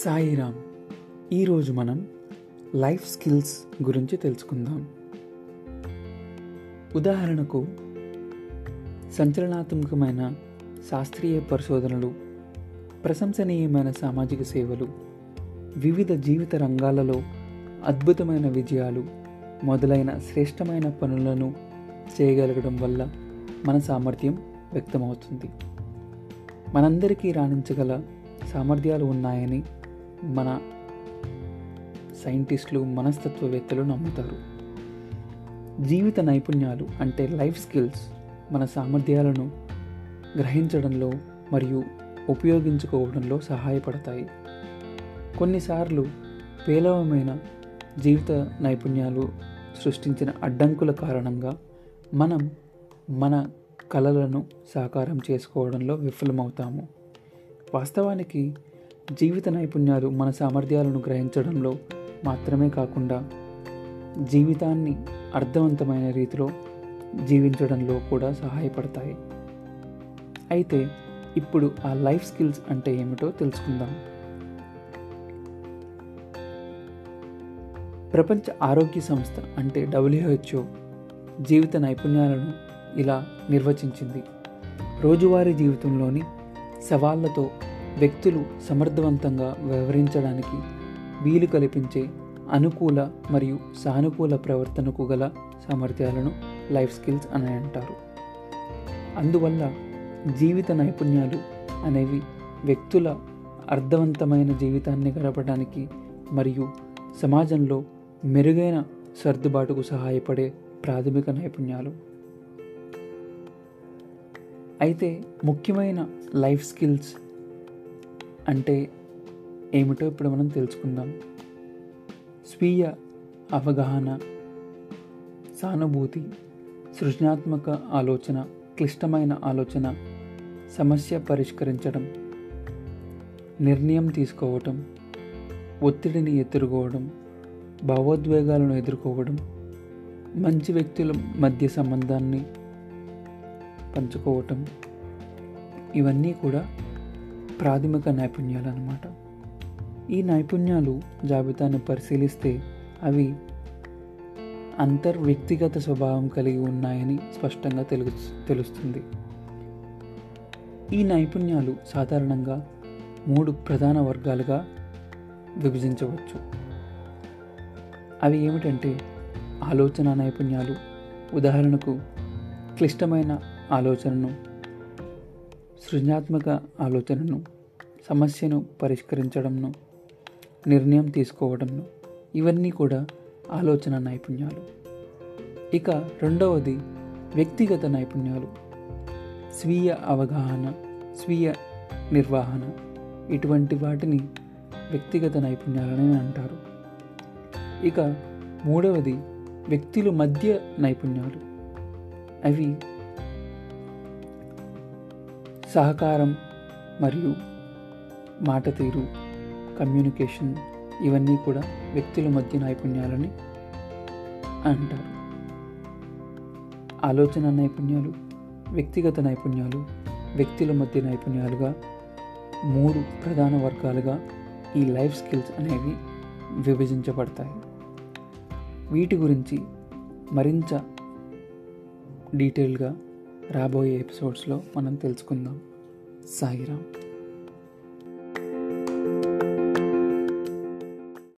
సాయిరామ్. ఈరోజు మనం life skills గురించి తెలుసుకుందాం. ఉదాహరణకు సంచలనాత్మకమైన శాస్త్రీయ పరిశోధనలు, ప్రశంసనీయమైన సామాజిక సేవలు, వివిధ జీవిత రంగాలలో అద్భుతమైన విజయాలు మొదలైన శ్రేష్టమైన పనులను చేయగలగడం వల్ల మన సామర్థ్యం వ్యక్తమవుతుంది. మనందరికీ రాణించగల సామర్థ్యాలు ఉన్నాయని మన సైంటిస్టులు, మనస్తత్వవేత్తలు నమ్ముతారు. జీవిత నైపుణ్యాలు అంటే లైఫ్ స్కిల్స్ మన సామర్థ్యాలను గ్రహించడంలో మరియు ఉపయోగించుకోవడంలో సహాయపడతాయి. కొన్నిసార్లు పేలవమైన జీవిత నైపుణ్యాలు సృష్టించిన అడ్డంకుల కారణంగా మనం మన కలలను సాకారం చేసుకోవడంలో విఫలమవుతాము. వాస్తవానికి జీవిత నైపుణ్యాలు మన సామర్థ్యాలను గ్రహించడంలో మాత్రమే కాకుండా జీవితాన్ని అర్థవంతమైన రీతిలో జీవించడంలో కూడా సహాయపడతాయి. అయితే ఇప్పుడు ఆ లైఫ్ స్కిల్స్ అంటే ఏమిటో తెలుసుకుందాం. ప్రపంచ ఆరోగ్య సంస్థ అంటే WHO జీవిత నైపుణ్యాలను ఇలా నిర్వచించింది: రోజువారీ జీవితంలోని సవాళ్లతో వ్యక్తులు సమర్థవంతంగా వ్యవహరించడానికి వీలు కల్పించే అనుకూల మరియు సానుకూల ప్రవర్తనకు గల సామర్థ్యాలను లైఫ్ స్కిల్స్ అని అంటారు. అందువల్ల జీవిత నైపుణ్యాలు అనేవి వ్యక్తుల అర్థవంతమైన జీవితాన్ని గడపడానికి మరియు సమాజంలో మెరుగైన సర్దుబాటుకు సహాయపడే ప్రాథమిక నైపుణ్యాలు. అయితే ముఖ్యమైన లైఫ్ స్కిల్స్ అంటే ఏమిటో ఇప్పుడు మనం తెలుసుకుందాం. స్వీయ అవగాహన, సానుభూతి, సృజనాత్మక ఆలోచన, క్లిష్టమైన ఆలోచన, సమస్య పరిష్కరించడం, నిర్ణయం తీసుకోవడం, ఒత్తిడిని ఎదుర్కోవడం, భావోద్వేగాలను ఎదుర్కోవడం, మంచి వ్యక్తుల మధ్య సంబంధాన్ని పంచుకోవటం, ఇవన్నీ కూడా ప్రాథమిక నైపుణ్యాలు అన్నమాట. ఈ నైపుణ్యాలు జాబితాను పరిశీలిస్తే అవి అంతర్వ్యక్తిగత స్వభావం కలిగి ఉన్నాయని స్పష్టంగా తెలుస్తుంది. ఈ నైపుణ్యాలు సాధారణంగా 3 ప్రధాన వర్గాలుగా విభజించవచ్చు. అవి ఏమిటంటే ఆలోచన నైపుణ్యాలు, ఉదాహరణకు క్లిష్టమైన ఆలోచనను, సృజనాత్మక ఆలోచనను, సమస్యను పరిష్కరించడంను, నిర్ణయం తీసుకోవడంను, ఇవన్నీ కూడా ఆలోచన నైపుణ్యాలు. ఇక రెండవది వ్యక్తిగత నైపుణ్యాలు. స్వీయ అవగాహన, స్వీయ నిర్వహణ, ఇటువంటి వాటిని వ్యక్తిగత నైపుణ్యాలని అంటారు. ఇక మూడవది వ్యక్తుల మధ్య నైపుణ్యాలు. అవి సహకారం మరియు మాట తీరు, కమ్యూనికేషన్, ఇవన్నీ కూడా వ్యక్తుల మధ్య నైపుణ్యాలని అంటారు. ఆలోచన నైపుణ్యాలు, వ్యక్తిగత నైపుణ్యాలు, వ్యక్తుల మధ్య నైపుణ్యాలుగా 3 ప్రధాన వర్గాలుగా ఈ లైఫ్ స్కిల్స్ అనేవి విభజించబడతాయి. వీటి గురించి మరింత డీటెయిల్గా రాబోయే ఎపిసోడ్స్లో మనం తెలుసుకుందాం. సాయిరామ్.